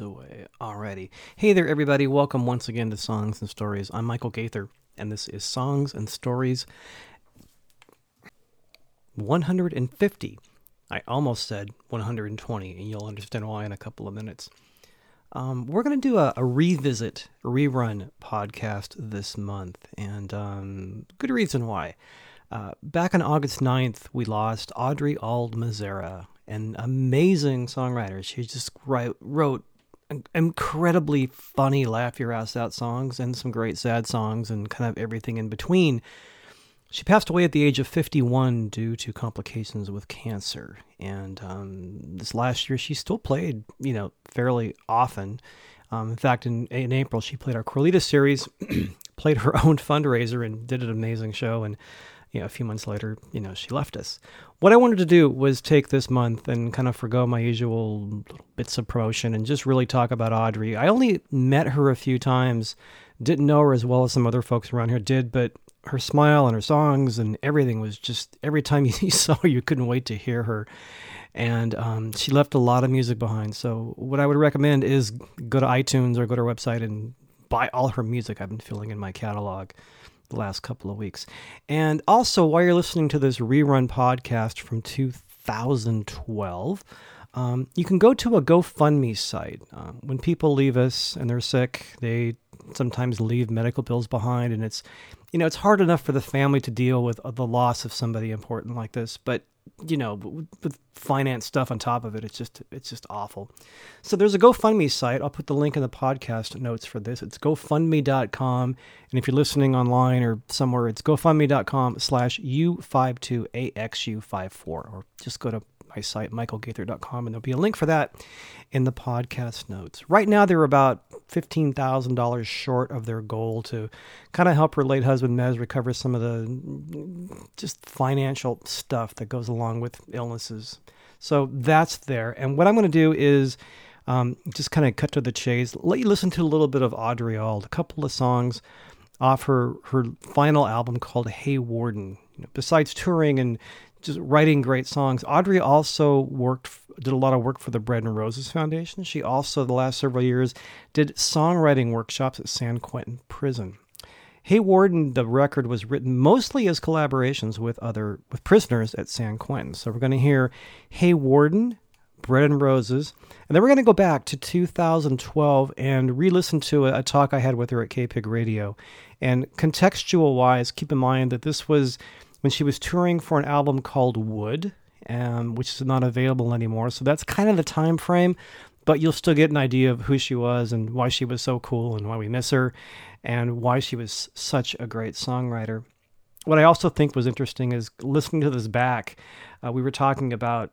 Away already. Hey there, everybody. Welcome once again to Songs and Stories. I'm Michael Gaither, and this is Songs and Stories 150. I almost said 120, and you'll understand why in a couple of minutes. We're going to do a rerun podcast this month, and good reason why. Back on August 9th, we lost Audrey Auld, an amazing songwriter. She just wrote incredibly funny laugh your ass out songs and some great sad songs and kind of everything in between. She passed away at the age of 51 due to complications with cancer, and this last year she still played fairly often. In fact, in April she played our Corlita series, played her own fundraiser and did an amazing show, and a few months later, she left us. What I wanted to do was take this month and kind of forgo my usual little bits of promotion and just really talk about Audrey. I only met her a few times, didn't know her as well as some other folks around here did, but her smile and her songs and everything was just, every time you saw her, you couldn't wait to hear her. And she left a lot of music behind. So what I would recommend is go to iTunes or go to her website and buy all her music I've been filling in my catalog the last couple of weeks. And also, while you're listening to this rerun podcast from 2012, you can go to a GoFundMe site. When people leave us and they're sick, they sometimes leave medical bills behind, and it's, it's hard enough for the family to deal with the loss of somebody important like this, but with finance stuff on top of it, it's just awful. So there's a GoFundMe site. I'll put the link in the podcast notes for this. It's GoFundMe.com. And if you're listening online or somewhere, it's GoFundMe.com/U52AXU54, or just go to my site, michaelgaither.com, and there'll be a link for that in the podcast notes. Right now, they're about $15,000 short of their goal to kind of help her late husband, Mez, recover some of the just financial stuff that goes along with illnesses. So that's there. And what I'm going to do is just kind of cut to the chase, let you listen to a little bit of Audrey Auld, a couple of songs off her final album called Hey Warden. Besides touring and just writing great songs, Audrey also did a lot of work for the Bread and Roses Foundation. She also, the last several years, did songwriting workshops at San Quentin Prison. Hey Warden, the record, was written mostly as collaborations with prisoners at San Quentin. So we're going to hear Hey Warden, Bread and Roses, and then we're going to go back to 2012 and re-listen to a talk I had with her at K-Pig Radio. And contextual-wise, keep in mind that this was when she was touring for an album called Wood, which is not available anymore. So that's kind of the time frame, but you'll still get an idea of who she was and why she was so cool and why we miss her and why she was such a great songwriter. What I also think was interesting is listening to this back, we were talking about,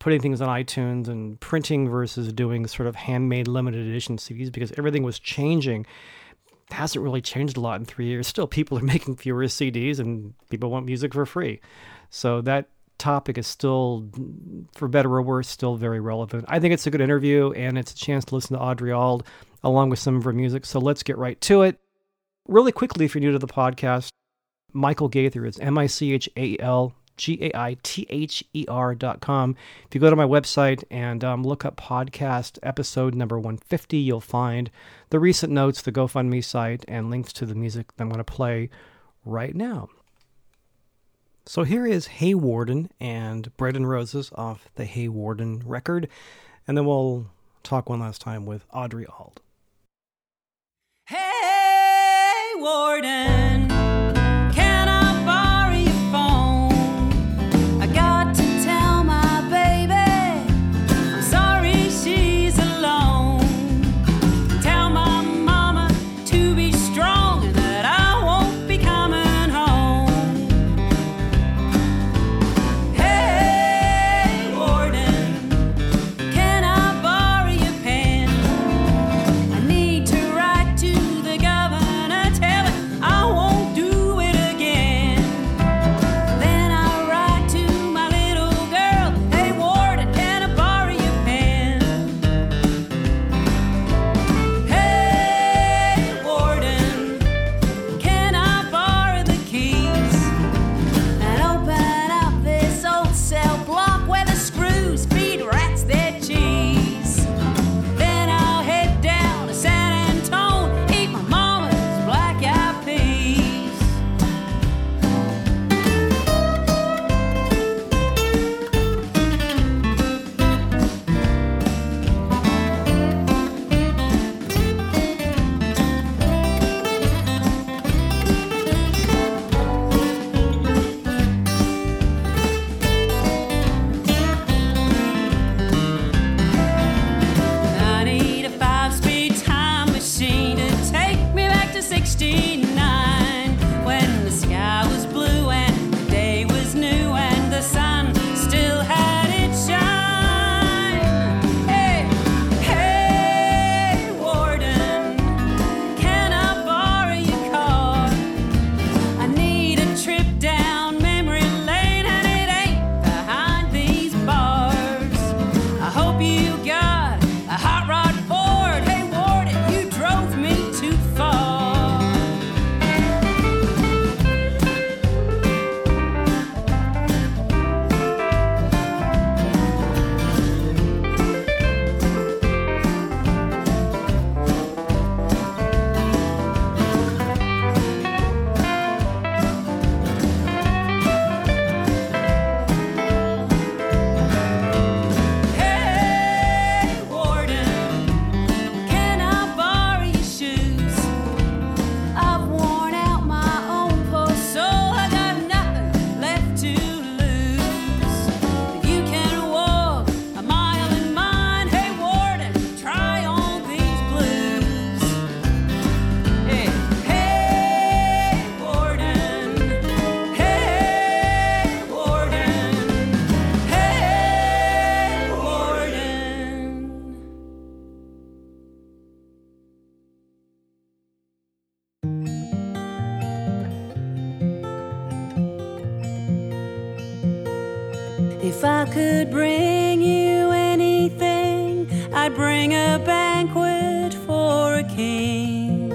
putting things on iTunes and printing versus doing sort of handmade limited edition CDs, because everything was changing. Hasn't really changed a lot in 3 years. Still, people are making fewer CDs and people want music for free. So that topic is still, for better or worse, still very relevant. I think it's a good interview, and it's a chance to listen to Audrey Auld along with some of her music. So let's get right to it. Really quickly, if you're new to the podcast, Michael Gaither is MichaelGaither.com. If you go to my website and look up podcast episode number 150, you'll find the recent notes, the GoFundMe site, and links to the music that I'm going to play right now. So here is Hey Warden and Bread and Roses off the Hey Warden record, and then we'll talk one last time with Audrey Auld. Hey Warden, If I could bring you anything, I'd bring a banquet for a king.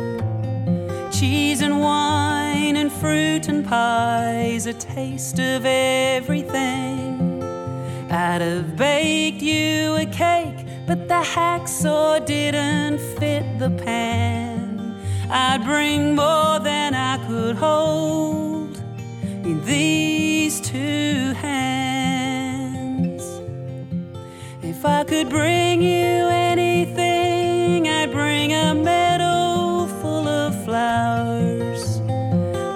Cheese and wine and fruit and pies, a taste of everything. I'd have baked you a cake, but the hacksaw didn't fit the pan. I'd bring more than I could hold in these two hands. If I could bring you anything, I'd bring a meadow full of flowers,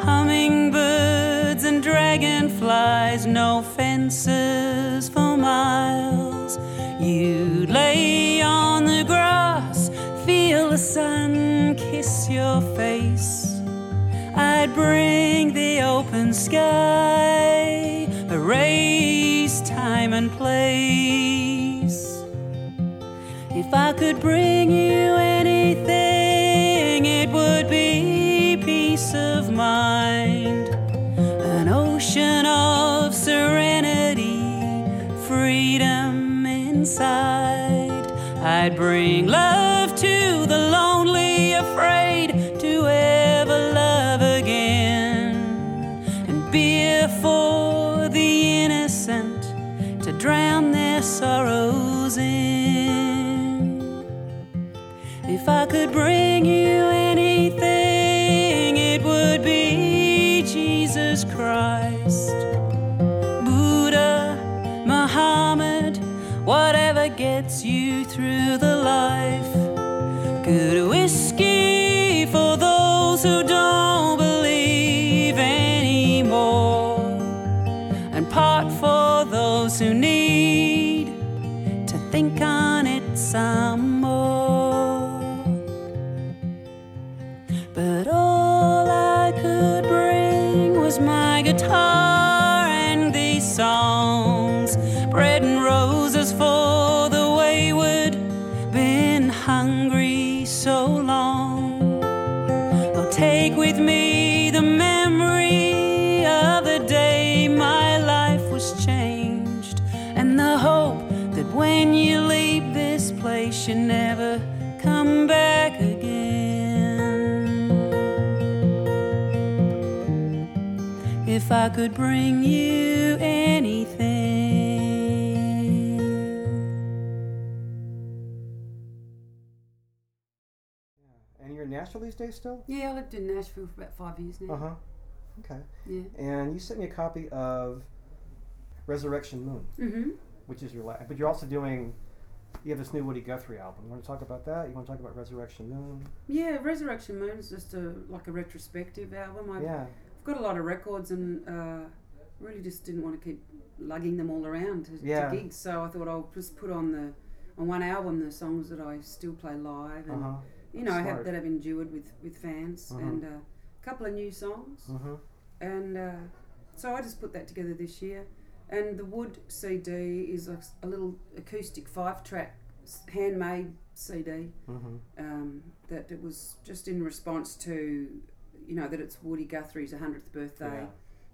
hummingbirds and dragonflies, no fences for miles. You'd lay on the grass, feel the sun kiss your face. I'd bring the open sky, erase time and place. If I could bring you anything, it would be peace of mind, an ocean of serenity, freedom inside. I'd bring love to the lonely, afraid to ever love again, and beer for the innocent to drown their sorrows in. If I could bring you anything, it would be Jesus Christ, Buddha, Muhammad, whatever gets you through the life. Good whiskey for those who don't believe anymore, and pot for those who need to think on it some more. But all I could bring was my guitar and these songs, bread and roses for the wayward, been hungry so long. I'll take with me the memory of the day my life was changed, and the hope that when you leave this place, you never come back again. If I could bring you anything. Nashville these days still? Yeah, I lived in Nashville for about 5 years now. Uh-huh. Okay. Yeah. And you sent me a copy of Resurrection Moon, mm-hmm. which is your last, but you're also doing, you have this new Woody Guthrie album. You want to talk about that? You want to talk about Resurrection Moon? Yeah, Resurrection Moon is just like a retrospective album. I've got a lot of records and really just didn't want to keep lugging them all around to gigs, so I thought I'll just put on one album the songs that I still play live and you know, I've endured with fans, and a couple of new songs, and so I just put that together this year. And the Wood CD is a little acoustic 5-track handmade CD that it was just in response to, you know, that it's Woody Guthrie's 100th birthday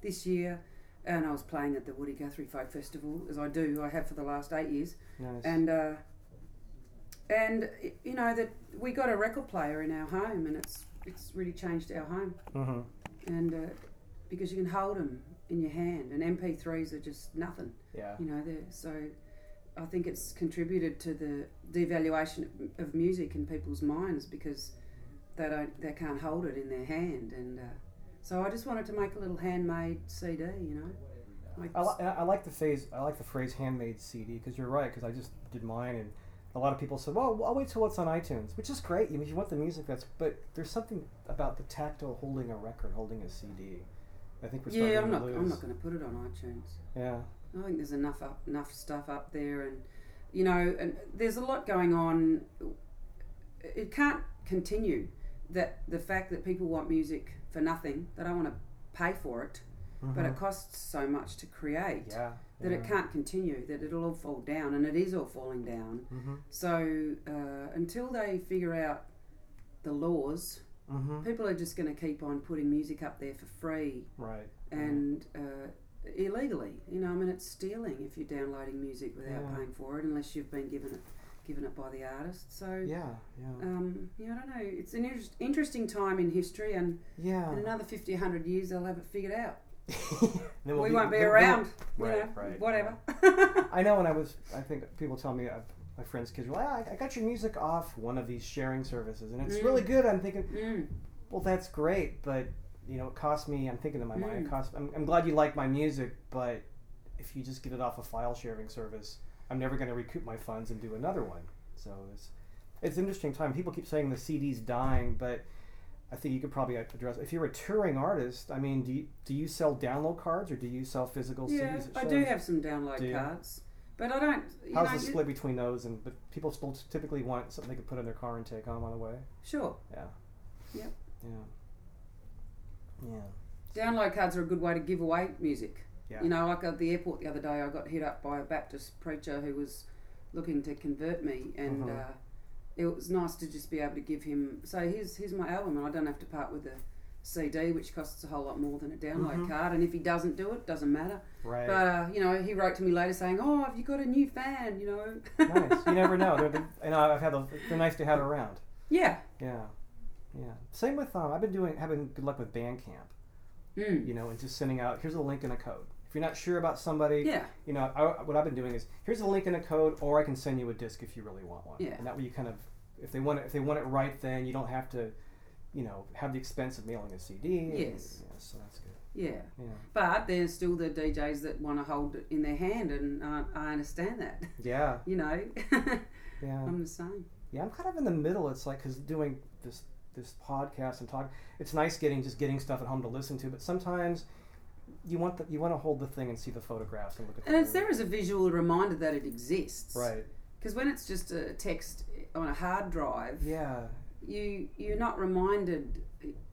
this year, and I was playing at the Woody Guthrie Folk Festival, as I have for the last 8 years, and you know that we got a record player in our home, and it's really changed our home. And because you can hold them in your hand, and MP3s are just nothing. You know, so I think it's contributed to the devaluation of music in people's minds because they can't hold it in their hand. And so I just wanted to make a little handmade CD. You know. I like the phrase handmade CD because you're right. Because I just did mine and. A lot of people said, well, I'll wait till it's on iTunes, which is great. I mean, you want the music but there's something about the tactile holding a record, holding a CD. I think we're starting to lose. I'm not going to put it on iTunes. Yeah. I think there's enough stuff up there and, you know, and there's a lot going on. It can't continue that the fact that people want music for nothing, they don't want to pay for it, but it costs so much to create. It can't continue, that it'll all fall down, and it is all falling down. So until they figure out the laws, people are just going to keep on putting music up there for free. Right. And illegally. You know, I mean, it's stealing if you're downloading music without paying for it, unless you've been given it by the artist. So I don't know. It's an interesting time in history, and in another 50, 100 years, they'll have it figured out. we won't be around. Right, whatever. Yeah. I know. When I think people tell me, my friends' kids were like, "I got your music off one of these sharing services, and it's really good." I'm thinking, well, that's great, but you know, it cost me. I'm thinking in my mind, it cost. I'm glad you like my music, but if you just get it off a file sharing service, I'm never going to recoup my funds and do another one. So it's an interesting time. People keep saying the CD's dying, but I think you could probably address, if you're a touring artist, I mean, do you sell download cards or do you sell physical CDs? Yeah, I do have some download cards, but I don't. How's the split between those? And but people still typically want something they can put in their car and take home on the way. Sure. Yeah. Yep. Yeah. Yeah. Download cards are a good way to give away music. Yeah. You know, like at the airport the other day, I got hit up by a Baptist preacher who was looking to convert me, and. Mm-hmm. It was nice to just be able to give him, so here's my album, and I don't have to part with the CD, which costs a whole lot more than a download card, and if he doesn't do it, doesn't matter. Right. But, he wrote to me later saying, "Oh, have you got a new fan?" You know. Nice. You never know. They're nice to have around. Yeah. Yeah. Yeah. Same with, I've been having good luck with Bandcamp, and just sending out, here's a link and a code. If you're not sure about somebody, what I've been doing is, here's a link and a code, or I can send you a disc if you really want one. Yeah. And that way you kind of, if they want it right, then you don't have to, have the expense of mailing a CD. Yes. And, so that's good. Yeah. Yeah. But there's still the DJs that want to hold it in their hand, and I understand that. Yeah. Yeah. I'm the same. Yeah, I'm kind of in the middle. It's like, because doing this podcast and talk, it's nice getting stuff at home to listen to, but sometimes you want to hold the thing and see the photographs and look at. And it's there as a visual reminder that it exists, right? Because when it's just a text on a hard drive, you're not reminded,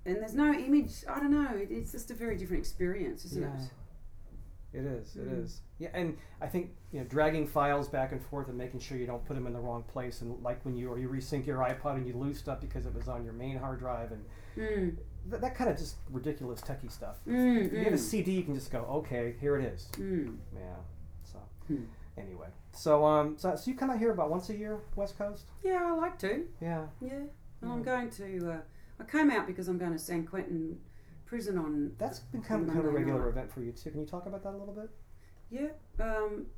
and there's no image. I don't know. It's just a very different experience, isn't it? It is. It is. Yeah, and I think dragging files back and forth and making sure you don't put them in the wrong place, and like when you resync your iPod and you lose stuff because it was on your main hard drive and. That kind of just ridiculous techie stuff. If you have a CD, you can just go, okay, here it is. Yeah. So anyway, so you come out here about once a year, West Coast. Yeah, I like to. Yeah. Yeah. Well, I'm going to. I came out because I'm going to San Quentin prison on. That's been kind of a regular event for you too. Can you talk about that a little bit? Yeah.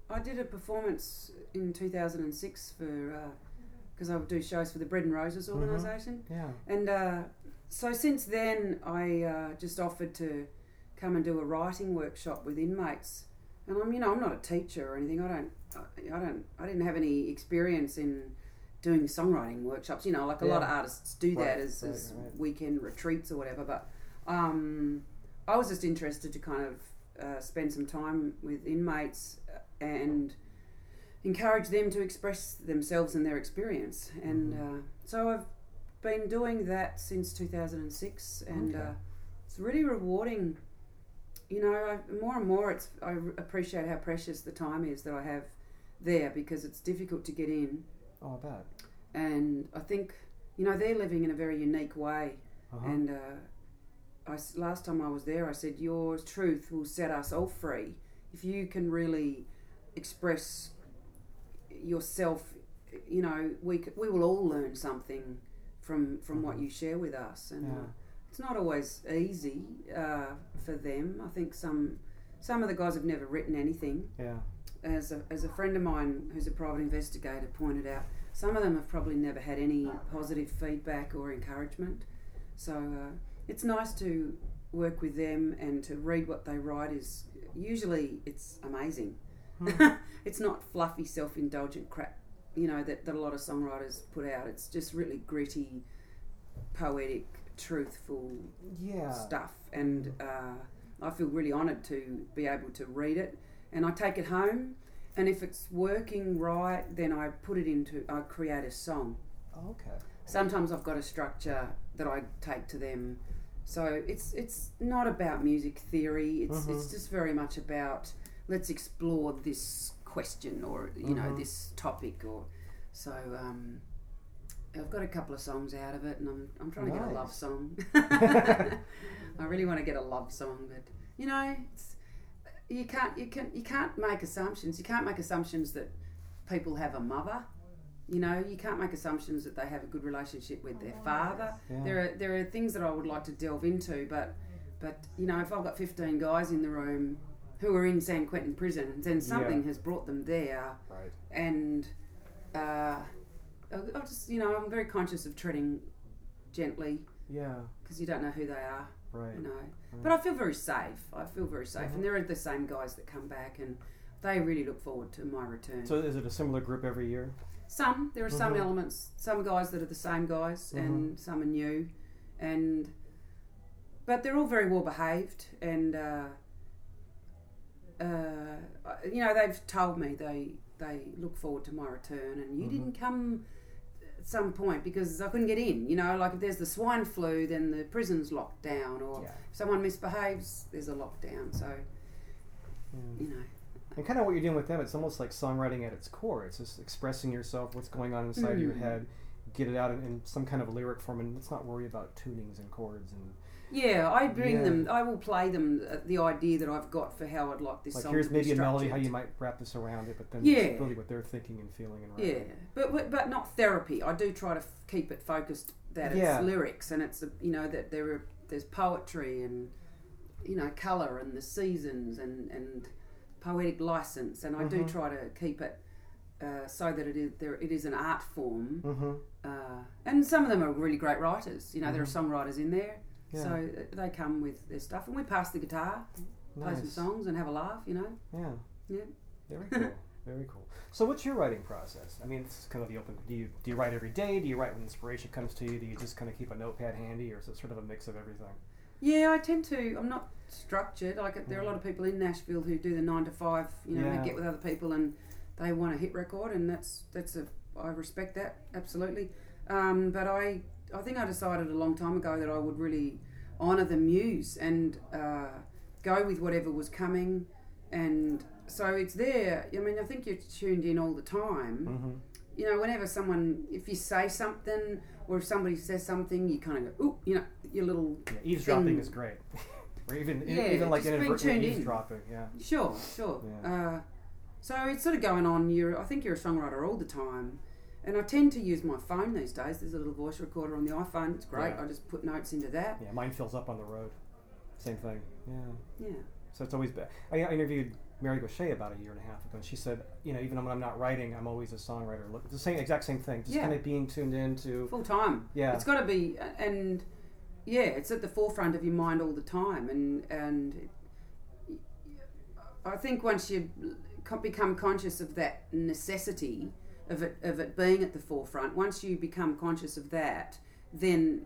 I did a performance in 2006 for because I would do shows for the Bread and Roses organisation. Yeah. And. So since then, I just offered to come and do a writing workshop with inmates, and I'm not a teacher or anything. I didn't have any experience in doing songwriting workshops. Like a lot of artists do that as weekend retreats or whatever. But I was just interested to kind of spend some time with inmates and encourage them to express themselves and their experience. And so I've been doing that since 2006, and it's really rewarding. More and more I appreciate how precious the time is that I have there, because it's difficult to get in. Oh, I bet. And I think they're living in a very unique way, and last time I was there I said, your truth will set us all free if you can really express yourself. We will all learn something from what you share with us, and it's not always easy for them. I think some of the guys have never written anything. Yeah. As a friend of mine who's a private investigator pointed out, some of them have probably never had any positive feedback or encouragement. So it's nice to work with them, and to read what they write is usually it's amazing. It's not fluffy, self-indulgent crap that a lot of songwriters put out. It's just really gritty, poetic, truthful stuff. And I feel really honoured to be able to read it. And I take it home, and if it's working right, then I put it into, I create a song. Oh, okay. Sometimes I've got a structure that I take to them. So it's not about music theory. It's just very much about, let's explore this question, or this topic, or so. I've got a couple of songs out of it, and I'm trying to get a love song. I really want to get a love song, but you can't make assumptions. You can't make assumptions that people have a mother. You know, you can't make assumptions that they have a good relationship with their father. Yeah. There are things that I would like to delve into, but you know, if I've got 15 guys in the room who are in San Quentin prison, then something has brought them there. Right. And I'll just, you know, I'm very conscious of treading gently. Yeah. Because you don't know who they are. Right. You know. Right. But I feel very safe. Mm-hmm. And there are the same guys that come back, and they really look forward to my return. So is it a similar group every year? Some. There are some elements. Some guys that are the same guys, and some are new. But they're all very well behaved, and you know, they've told me they look forward to my return, and you didn't come at some point because I couldn't get in. You know, like if there's the swine flu, then the prison's locked down, or if someone misbehaves, there's a lockdown. So, you know. And kind of what you're doing with them, it's almost like songwriting at its core. It's just expressing yourself, what's going on inside your head, get it out in some kind of lyric form, and let's not worry about tunings and chords and... Yeah, I bring them. I will play them the idea that I've got for how I'd like this like song to be structured. Like here's maybe a melody, how you might wrap this around it, but then it's really what they're thinking and feeling and writing. Yeah, but not therapy. I do try to keep it focused that it's lyrics and it's you know that there's poetry and you know color and the seasons and poetic license, and I do try to keep it so that it is an art form. And some of them are really great writers. You know, there are songwriters in there. Yeah. So they come with their stuff, and we pass the guitar, play some songs, and have a laugh, you know. Yeah. Very cool. Very cool. So, what's your writing process? I mean, it's kind of the open. Do you write every day? Do you write when inspiration comes to you? Do you just kind of keep a notepad handy, or is it sort of a mix of everything? Yeah, I tend to. I'm not structured. Like there are a lot of people in Nashville who do the 9 to 5. You know, they get with other people and they want a hit record, and that's I respect that absolutely. But I think I decided a long time ago that I would really honour the muse and go with whatever was coming, and so it's there. I mean, I think you're tuned in all the time. You know, whenever someone, if you say something or if somebody says something, you kind of go, ooh, you know, your little eavesdropping thing. Is great, or even like inadvertent eavesdropping. Yeah, sure. Yeah. So it's sort of going on. I think you're a songwriter all the time. And I tend to use my phone these days. There's a little voice recorder on the iPhone. It's great. Yeah. I just put notes into that. Yeah, mine fills up on the road. Same thing. Yeah. Yeah. So it's always... I interviewed Mary Gauthier about a year and a half ago, and she said, you know, even when I'm not writing, I'm always a songwriter. Look, it's the exact same thing. Just kind of being tuned into... Full time. Yeah. It's got to be... And, yeah, it's at the forefront of your mind all the time. And I think once you become conscious of that necessity... Of it being at the forefront. Once you become conscious of that, then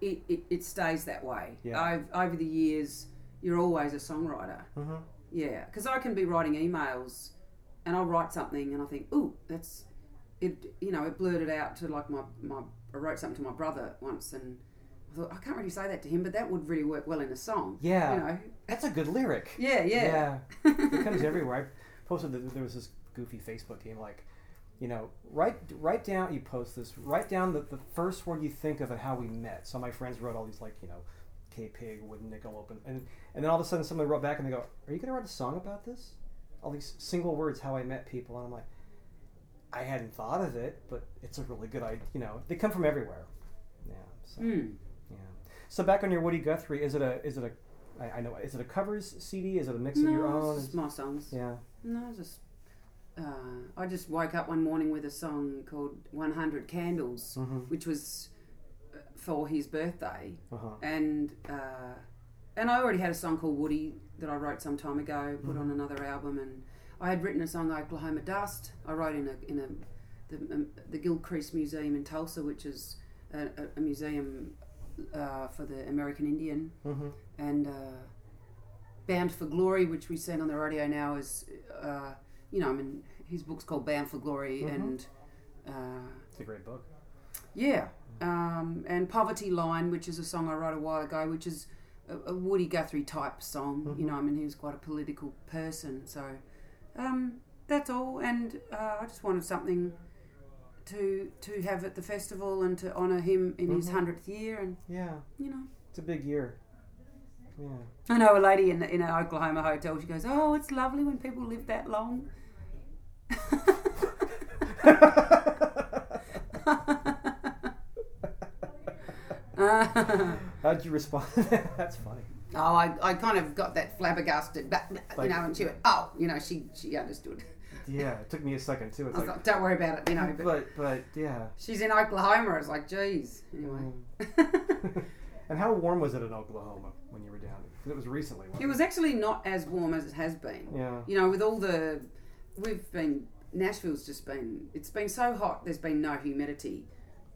it stays that way. Yeah. Over the years, you're always a songwriter. Yeah, because I can be writing emails, and I'll write something, and I think, ooh, that's it. You know, it blurted out to like my. I wrote something to my brother once, and I thought I can't really say that to him, but that would really work well in a song. Yeah, you know, that's a good lyric. Yeah. It comes everywhere. I posted there was this goofy Facebook game like. You know, write down, you post this, write down the first word you think of and how we met. So my friends wrote all these, like, you know, K-Pig, Wood, Nickel, Open. And then all of a sudden somebody wrote back and they go, are you going to write a song about this? All these single words, how I met people. And I'm like, I hadn't thought of it, but it's a really good idea. You know, they come from everywhere. Yeah. So, So back on your Woody Guthrie, is it a covers CD? Is it a mix of your own? It's my songs. Yeah. No, it's just... I just woke up one morning with a song called 100 Candles, which was for his birthday, and I already had a song called Woody that I wrote some time ago, put on another album, and I had written a song Oklahoma Dust. I wrote in the Gilcrease Museum in Tulsa, which is a museum for the American Indian, and Bound for Glory, which we sing on the radio now, is. You know, I mean, his book's called Bound for Glory, and... it's a great book. Yeah. And Poverty Line, which is a song I wrote a while ago, which is a Woody Guthrie-type song. You know, I mean, he was quite a political person. So that's all. And I just wanted something to have at the festival and to honour him in his 100th year. And, you know. It's a big year. Yeah. I know a lady in an Oklahoma hotel, she goes, "Oh, it's lovely when people live that long." How'd you respond to that? That's funny. Oh, I kind of got that flabbergasted, but, like, you know, and she went, "Oh," you know, she understood. Yeah, it took me a second too. It's I was like, "Don't worry about it," you know. But yeah. She's in Oklahoma. It's like, geez. Anyway. And how warm was it in Oklahoma when you were down? Because it was recently. It was actually not as warm as it has been. Yeah. You know, with all the, Nashville's just been. It's been so hot. There's been no humidity.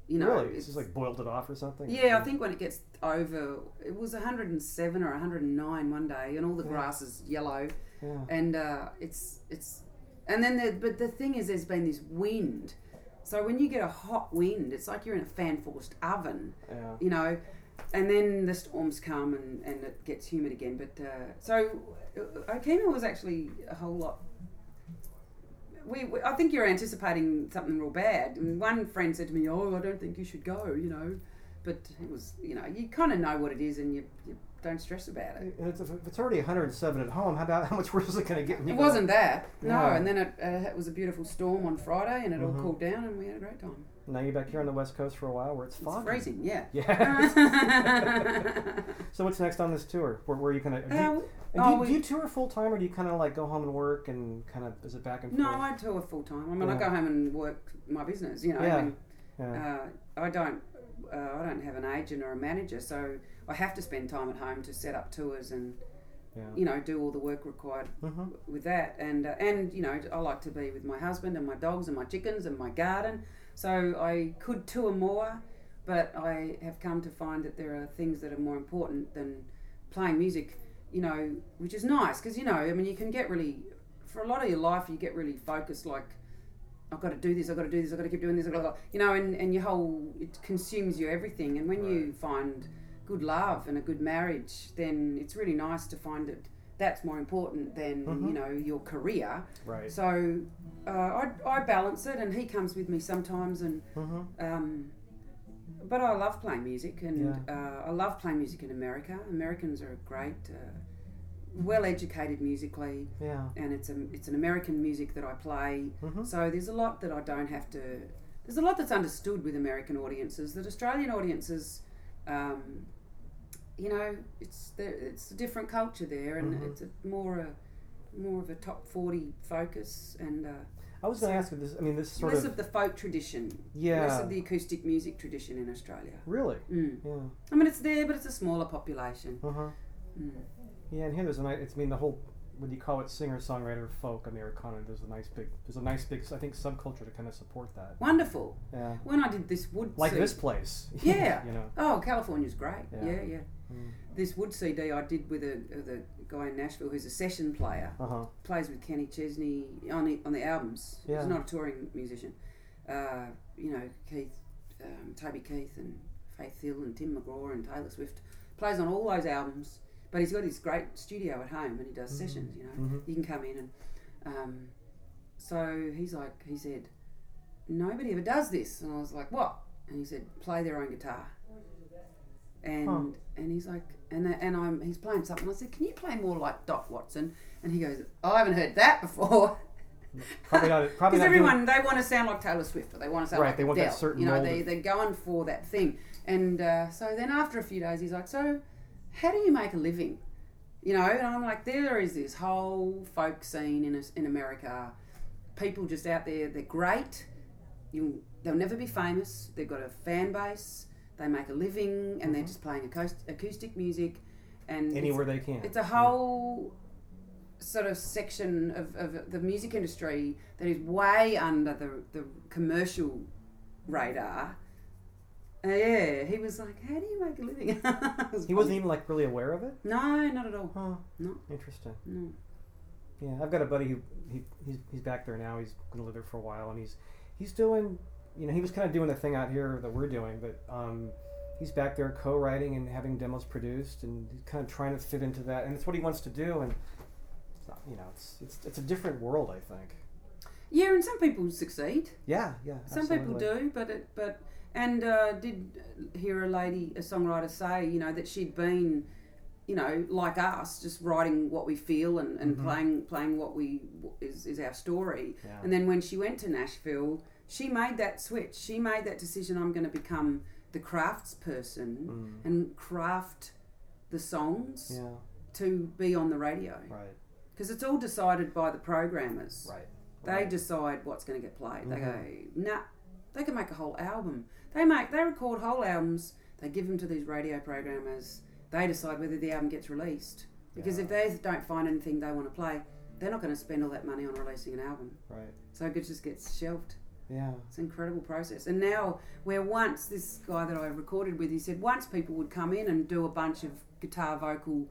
You know, really? It's just like boiled it off or something? Yeah, I think when it gets over, it was 107 or 109 one day, and all the grass is yellow. Yeah. And it's and then but the thing is, there's been this wind. So when you get a hot wind, it's like you're in a fan-forced oven. Yeah. You know, and then the storms come and it gets humid again. But so Okemo was actually a whole lot. I think you're anticipating something real bad. And one friend said to me, "Oh, I don't think you should go," you know. But it was, you know, you kind of know what it is and you don't stress about it. If it's already 107 at home, how much worse is it going to get? It wasn't that. No. And then it was a beautiful storm on Friday and it all cooled down and we had a great time. Now you're back here on the West Coast for a while where it's foggy. It's freezing, yeah. Yeah. So what's next on this tour? Where are you going to... do you tour full-time or do you kind of like go home and work and kind of... Is it back and forth? No, I tour full-time. I mean, I go home and work my business, you know. Yeah. I mean, I don't have an agent or a manager, so I have to spend time at home to set up tours and, you know, do all the work required with that. And, you know, I like to be with my husband and my dogs and my chickens and my garden. So I could tour more, but I have come to find that there are things that are more important than playing music, you know, which is nice because, you know, I mean, you can get really, for a lot of your life, you get really focused, like, I've got to do this, I've got to do this, I've got to keep doing this, I've got to, you know, and your whole, it consumes you everything. And when you find good love and a good marriage, then it's really nice to find that that's more important than, you know, your career. Right. So... I balance it, and he comes with me sometimes, and but I love playing music, and I love playing music in America. Americans are great, well-educated musically, and it's an American music that I play. So there's a lot that I don't have to. There's a lot that's understood with American audiences that Australian audiences, you know, it's a different culture there, and it's more of a top 40 focus, and I was going to ask you this. I mean, this sort less of the folk tradition, less of the acoustic music tradition in Australia. Really? Mm. Yeah. I mean, it's there, but it's a smaller population. Yeah, and here there's a nice. It's the whole. What do you call it? Singer songwriter folk Americana. There's a nice big I think subculture to kind of support that. Wonderful. Yeah. When I did this Wood, like this place. Yeah. You know. Oh, California's great. Yeah. Mm. This Wood CD I did with the guy in Nashville who's a session player, plays with Kenny Chesney on the albums. Yeah. He's not a touring musician. You know, Keith, Toby Keith and Faith Hill and Tim McGraw and Taylor Swift, plays on all those albums. But he's got his great studio at home and he does sessions, you know. You can come in and... so he said, "Nobody ever does this." And I was like, "What?" And he said, "Play their own guitar." And he's like... he's playing something. I said, "Can you play more like Doc Watson?" And he goes, "I haven't heard that before." Probably not. Because everyone, they want to sound like Taylor Swift, or they want to sound like they want Adele, that certain... You know, they're going for that thing. And so then after a few days, he's like, "So... how do you make a living?" You know, and I'm like, there is this whole folk scene in America. People just out there, they're great. They'll never be famous. They've got a fan base. They make a living, and they're just playing acoustic music. And anywhere they can. It's a whole sort of section of the music industry that is way under the commercial radar. Yeah, he was like, "How do you make a living?" He wasn't even like really aware of it? No, not at all. Huh. No. Interesting. No. Yeah, I've got a buddy who he's back there now. He's going to live there for a while, and he's doing, you know, he was kind of doing the thing out here that we're doing, but he's back there co-writing and having demos produced, and he's kind of trying to fit into that, and it's what he wants to do, and it's not, you know, it's a different world, I think. Yeah, and some people succeed. Yeah. Some absolutely. People do, but. And did hear a lady, a songwriter, say, you know, that she'd been you know, like us, just writing what we feel and mm-hmm. playing what we is our story. Yeah. And then when she went to Nashville, she made that switch. She made that decision, I'm going to become the crafts person and craft the songs to be on the radio. Right. Because it's all decided by the programmers. Right. They decide what's going to get played. They go, nah, they can make a whole album. They record whole albums. They give them to these radio programmers. They decide whether the album gets released. Because if they don't find anything they want to play, they're not going to spend all that money on releasing an album. Right. So it just gets shelved. Yeah. It's an incredible process. And now, where once this guy that I recorded with, he said once people would come in and do a bunch of guitar vocal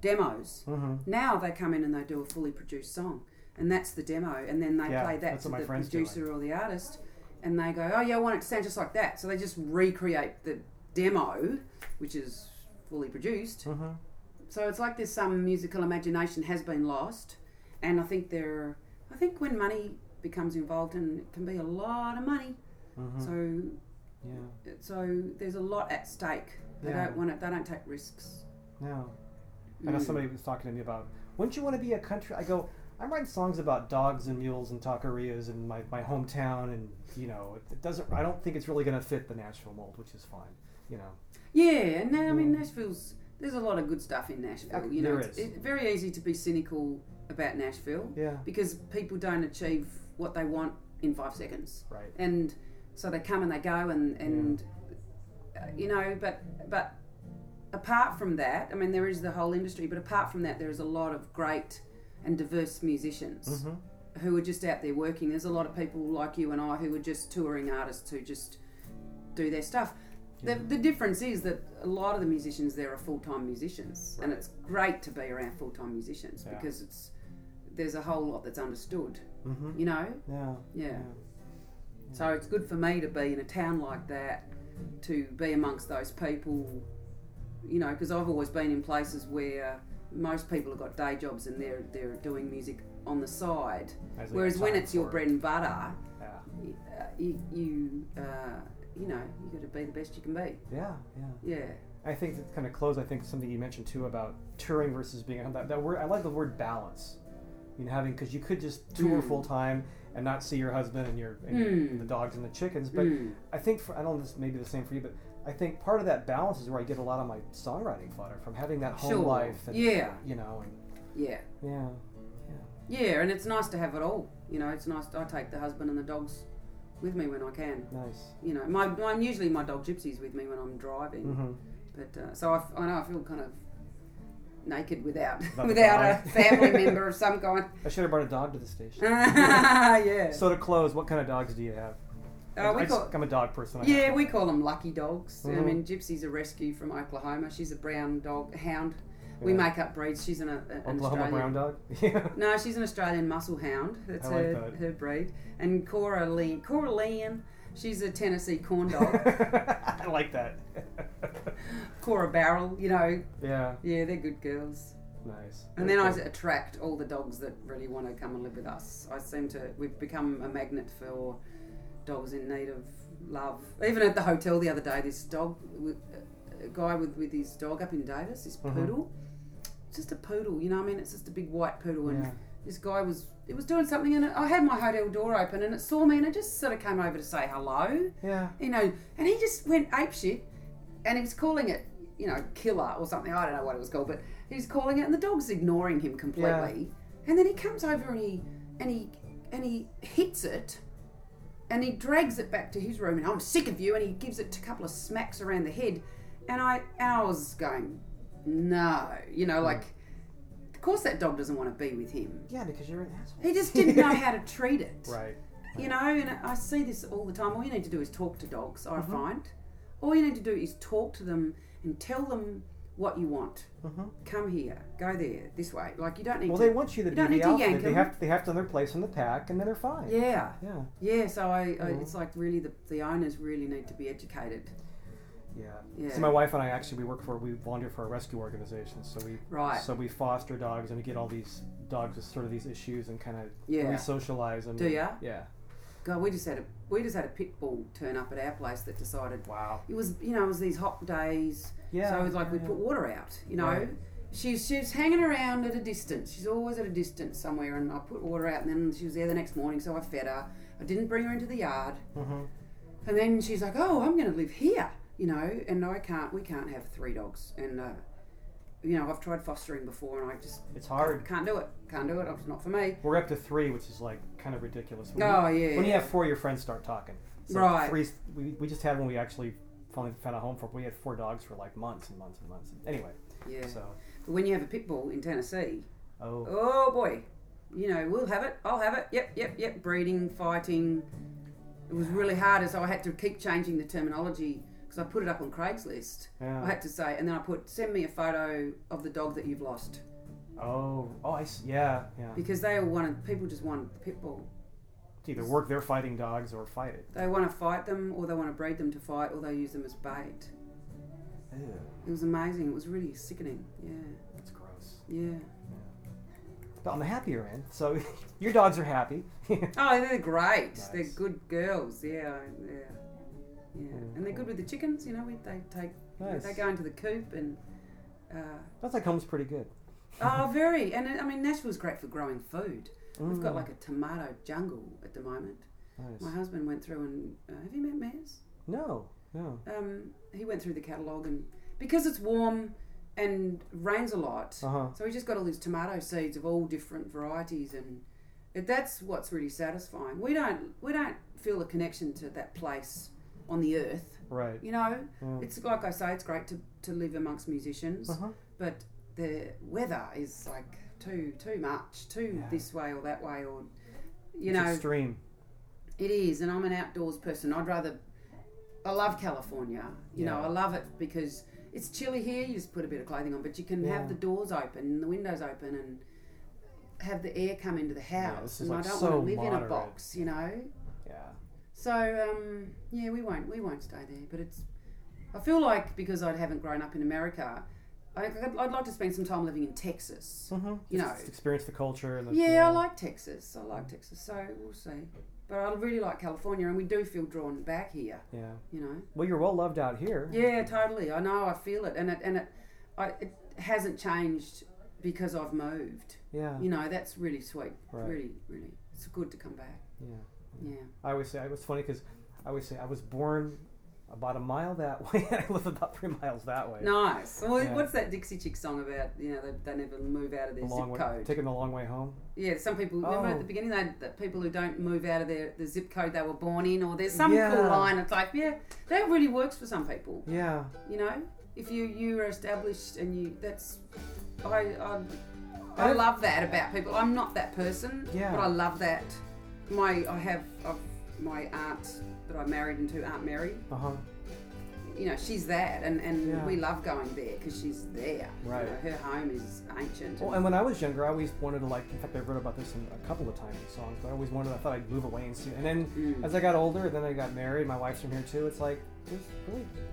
demos. Mm-hmm. Now they come in and they do a fully produced song. And that's the demo. And then they play that to the producer or the artist. And they go, oh, yeah, I want it to sound just like that. So they just recreate the demo, which is fully produced. Mm-hmm. So it's like there's some musical imagination has been lost. And I think I think when money becomes involved, and it can be a lot of money. Mm-hmm. So there's a lot at stake. They don't take risks. No. I know somebody was talking to me about, wouldn't you want to be a country? I go, I'm writing songs about dogs and mules and taquerias and my hometown, and you know, it doesn't. I don't think it's really going to fit the Nashville mold, which is fine, you know. Yeah, and I mean, there's a lot of good stuff in Nashville. You know, it's very easy to be cynical about Nashville. Yeah. Because people don't achieve what they want in 5 seconds. Right. And so they come and they go and you know, but apart from that, I mean, there is the whole industry, but apart from that, there is a lot of great and diverse musicians who are just out there working. There's a lot of people like you and I who are just touring artists who just do their stuff. Yeah. The difference is that a lot of the musicians there are full-time musicians, and it's great to be around full-time musicians because there's a whole lot that's understood, you know? Yeah. So it's good for me to be in a town like that, to be amongst those people, you know, because I've always been in places where most people have got day jobs and they're doing music on the side. Whereas when it's your bread and butter, you know, you got to be the best you can be. Yeah. I think that kind of close. I think something you mentioned too about touring versus being that word. I like the word balance. You know, having, because you could just tour full time and not see your husband and the dogs and the chickens. But I think I don't know. This may be the same for you, but I think part of that balance is where I get a lot of my songwriting fodder from, having that home life. And, you know. And, yeah, and it's nice to have it all. You know, it's nice. I take the husband and the dogs with me when I can. Nice. You know, usually my dog Gypsy's with me when I'm driving. Mm-hmm. But so I know I feel kind of naked without a family member of some kind. I should have brought a dog to the station. Yeah. So to close, what kind of dogs do you have? I'm a dog person. We call them lucky dogs. Mm-hmm. I mean, Gypsy's a rescue from Oklahoma. She's a brown dog, hound. We make up breeds. She's an Oklahoma brown dog? Yeah. No, she's an Australian muscle hound. That's her breed. And Cora Leanne, she's a Tennessee corn dog. I like that. Cora Barrel, you know. Yeah. Yeah, they're good girls. Nice. And then I attract all the dogs that really want to come and live with us. We've become a magnet for dogs in need of love. Even at the hotel the other day, this dog, a guy with his dog up in Davis, this poodle, just a poodle, you know what I mean? It's just a big white poodle, and this guy was doing something, and I had my hotel door open, and it saw me, and it just sort of came over to say hello. Yeah. You know, and he just went apeshit, and he was calling it, you know, killer or something. I don't know what it was called, but he was calling it, and the dog's ignoring him completely. Yeah. And then he comes over and he hits it. And he drags it back to his room, and I'm sick of you. And he gives it a couple of smacks around the head, and I was going, no, you know, like, of course that dog doesn't want to be with him. Yeah, because you're an asshole. He just didn't know how to treat it, right? You know, and I see this all the time. All you need to do is talk to dogs. I find all you need to do is talk to them and tell them what you want. Come here, go there, this way. Like, you don't need they want you to do the outfit. They have to know their place in the pack, and then they're fine. Yeah. So I it's like, really the owners really need to be educated. Yeah. So my wife and I we volunteer for a rescue organization. So we foster dogs, and we get all these dogs with sort of these issues and kind of re-socialize them. Do ya? Yeah. God, we just had a pit bull turn up at our place that decided. Wow. It was these hot days. Yeah, so it was like we put water out, you know, She's hanging around at a distance. She's always at a distance somewhere, and I put water out, and then she was there the next morning, so I fed her. I didn't bring her into the yard. Mm-hmm. And then she's like, oh, I'm going to live here, you know, and we can't have three dogs. And, you know, I've tried fostering before, and I just... It's hard. Can't do it. It's not for me. We're up to three, which is, like, kind of ridiculous. When you have four, your friends start talking. So right. Three, we just had when we actually finally found a home for. We had four dogs for, like, months and months and months. Anyway. Yeah. So... When you have a pit bull in Tennessee, oh boy, you know, we'll have it, I'll have it, yep, breeding, fighting. It was really hard, and so I had to keep changing the terminology because I put it up on Craigslist. Yeah. I had to say, and then I put, send me a photo of the dog that you've lost. Oh, I see. Yeah. Because people just wanted the pit bull. To either work their fighting dogs or fight it. They want to fight them, or they want to breed them to fight, or they use them as bait. Ew. It was amazing. It was really sickening. Yeah. That's gross. Yeah. But on the happier end, so your dogs are happy. Oh, they're great. Nice. They're good girls. Yeah. And they're good with the chickens. You know, they go into the coop and. That's like home's pretty good. Oh, very. And I mean, Nashville's great for growing food. We've got like a tomato jungle at the moment. Nice. My husband went through and have you met Mares? No. Yeah. He went through the catalogue, and because it's warm and rains a lot, so he just got all these tomato seeds of all different varieties, and that's what's really satisfying. We don't feel a connection to that place on the earth, right? You know, It's like I say, it's great to live amongst musicians, but the weather is like too much, this way or that way, or it's extreme. It is, and I'm an outdoors person. I love California, you know, I love it because it's chilly here, you just put a bit of clothing on, but you can have the doors open and the windows open and have the air come into the house, and like I don't want to live in a box, you know? Yeah. So, we won't stay there, but I feel like because I haven't grown up in America, I'd like to spend some time living in Texas, you know. Just experience the culture. And I like Texas, so we'll see. But I really like California, and we do feel drawn back here. Yeah. You know. Well, you're well loved out here. Yeah, totally. I know. I feel it, and it hasn't changed because I've moved. Yeah. You know, that's really sweet. Right. Really, really, it's good to come back. Yeah. Yeah. I always say it was funny because I always say I was born about a mile that way, and I live about 3 miles that way. Nice. Well, what's that Dixie Chick song about? You know, they never move out of their zip code. Taking the long way home. Yeah, some people. Remember at the beginning, the people who don't move out of the zip code they were born in, or there's some cool line. It's like, that really works for some people. Yeah. You know, if you are established and I love that about people. I'm not that person. Yeah. But I love that. My aunt that I married into, Aunt Mary, you know, she's that, and we love going there because she's there. Right. You know, her home is ancient. Well, and when I was younger, I always wanted to, like, in fact, I've read about this in a couple of times in songs, but I thought I'd move away and see. And then as I got older, then I got married, my wife's from here too, it's like,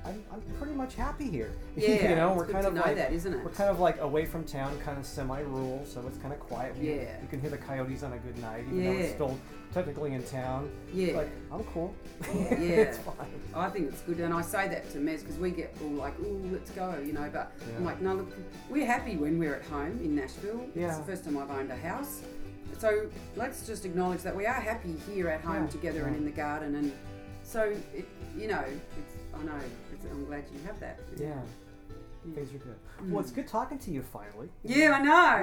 I'm pretty much happy here. Yeah, you know, it's we're good kind to of know like that, isn't it? We're kind of like away from town, kind of semi-rural, so it's kind of quiet. You can hear the coyotes on a good night, even though it's still technically in town. Yeah, like I'm cool. Yeah, it's fine. I think it's good, and I say that to Mez because we get all like, "Ooh, let's go," you know. But I'm like, "No, look, we're happy when we're at home in Nashville. Yeah. It's the first time I've owned a house, so let's just acknowledge that we are happy here at home together and in the garden and." So, I'm glad you have that. Yeah. Things are good. Well, it's good talking to you finally. Yeah, I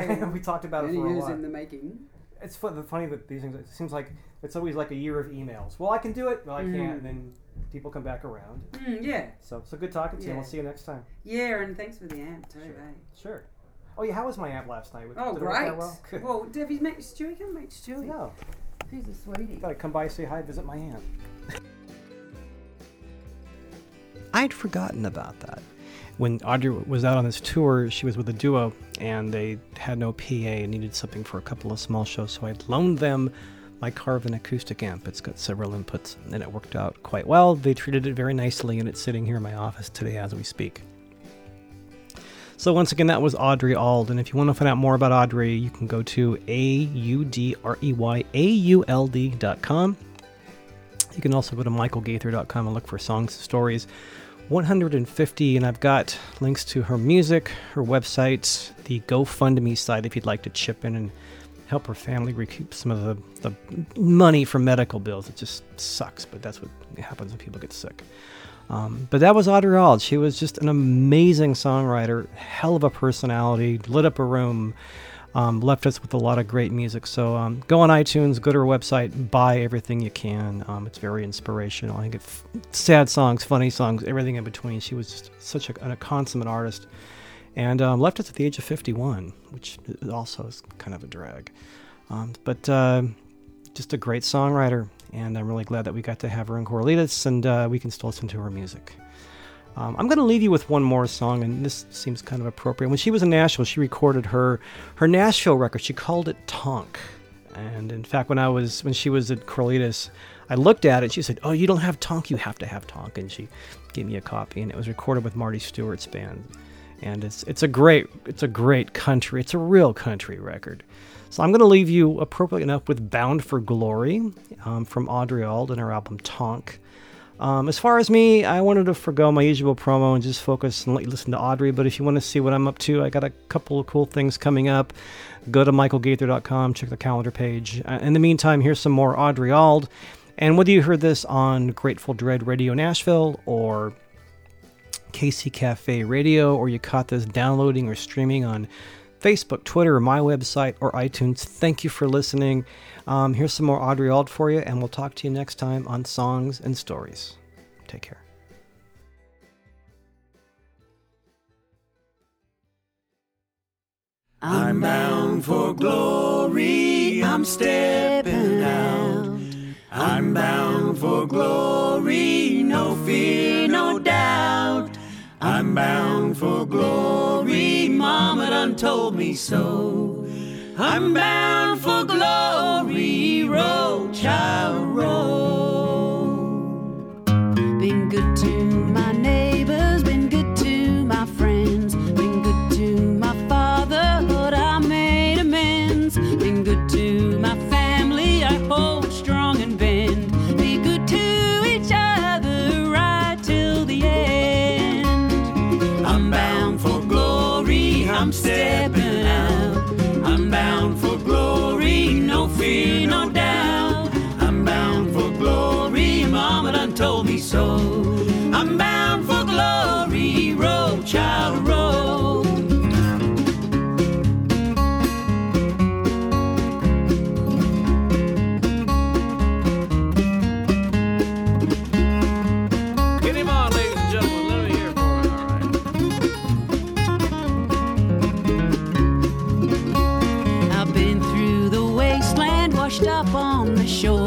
know. We talked about it for a while. In the making. It's funny that these things, it seems like it's always like a year of emails. Well, I can do it. Well, I can't. And then people come back around. Yeah. So good talking to you. We'll see you next time. Yeah, and thanks for the amp too, Sure. Oh, yeah, how was my amp last night? Did great. It work out well? Well, have you met Stewie? Come meet Stewie. No. He's a sweetie. Gotta come by, say hi, visit my amp. I'd forgotten about that. When Audrey was out on this tour, she was with a duo, and they had no PA and needed something for a couple of small shows, so I'd loaned them my Carvin acoustic amp. It's got several inputs, and it worked out quite well. They treated it very nicely, and it's sitting here in my office today as we speak. So once again, that was Audrey Auld, and if you want to find out more about Audrey, you can go to audreyAuld.com. You can also go to michaelgaither.com and look for Songs and Stories, 150, and I've got links to her music, her website, the GoFundMe site if you'd like to chip in and help her family recoup some of the money for medical bills. It just sucks, but that's what happens when people get sick. But that was Audrey Auld. She was just an amazing songwriter, hell of a personality, lit up a room, left us with a lot of great music. So go on iTunes, go to her website, buy everything you can. It's very inspirational. I think it's sad songs, funny songs, everything in between. She was just such a consummate artist. And left us at the age of 51, which also is kind of a drag. But just a great songwriter, and I'm really glad that we got to have her in Corlitas, and we can still listen to her music. I'm going to leave you with one more song, and this seems kind of appropriate. When she was in Nashville, she recorded her Nashville record. She called it Tonk. And in fact, when she was at Corlitas, I looked at it. She said, "Oh, you don't have Tonk. You have to have Tonk." And she gave me a copy, and it was recorded with Marty Stewart's band. And it's a great country. It's a real country record. So I'm going to leave you appropriately enough with "Bound for Glory" from Audrey Auld and her album Tonk. As far as me, I wanted to forgo my usual promo and just focus and let you listen to Audrey. But if you want to see what I'm up to, I got a couple of cool things coming up. Go to michaelgaither.com, check the calendar page. In the meantime, here's some more Audrey Auld. And whether you heard this on Grateful Dread Radio Nashville or KC Cafe Radio, or you caught this downloading or streaming on Facebook, Twitter, or my website, or iTunes, thank you for listening. Here's some more Audrey Auld for you, and we'll talk to you next time on Songs and Stories. Take care. I'm bound for glory, I'm stepping out. I'm bound for glory, no fear, no doubt. I'm bound for glory, Mama done told me so. I'm bound for glory, roll, child, roll. Been good to my neighbors, been good to my friends, been good to my fatherhood, I made amends, been good to my family, I hold strong and bend. I'm stepping out, I'm bound for glory, no fear, no doubt. I'm bound for glory, Mama done told me so. I'm bound for glory, roll, child, roll. Up on the shore,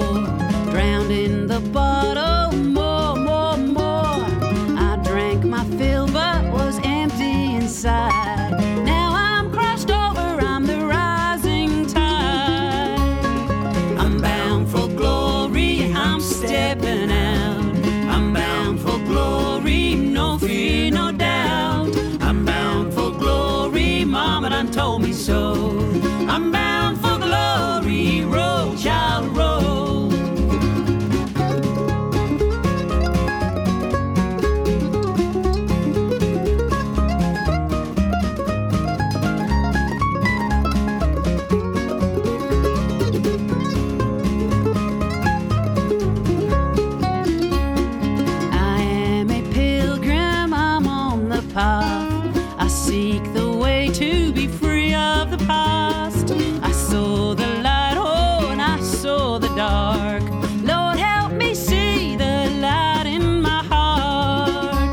drowned in the bottle, more, more, more. I drank my fill, but was empty inside. Now I'm crossed over, I'm the rising tide. I'm bound for glory, I'm stepping out. I'm bound for glory, no fear, no doubt. I'm bound for glory, Mama done told me so. I'm bound for glory, roll, child, roll. I am a pilgrim, I'm on the path. I seek the way to be free of the past. I saw the light, oh, and I saw the dark. Lord, help me see the light in my heart.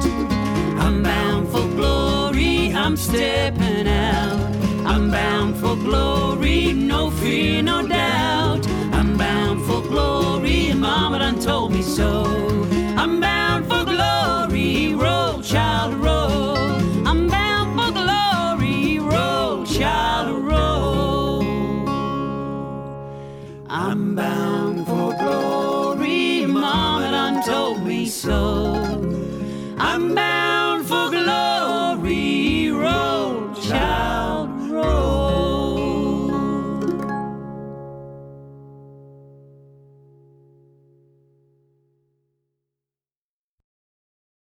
I'm bound for glory, I'm stepping out. I'm bound for glory, no fear, no doubt. I'm bound for glory, Mama done told me so. I'm bound for glory, roll, child, roll. I'm bound for glory, roll, child, roll. I'm bound for glory, Mama done told me so.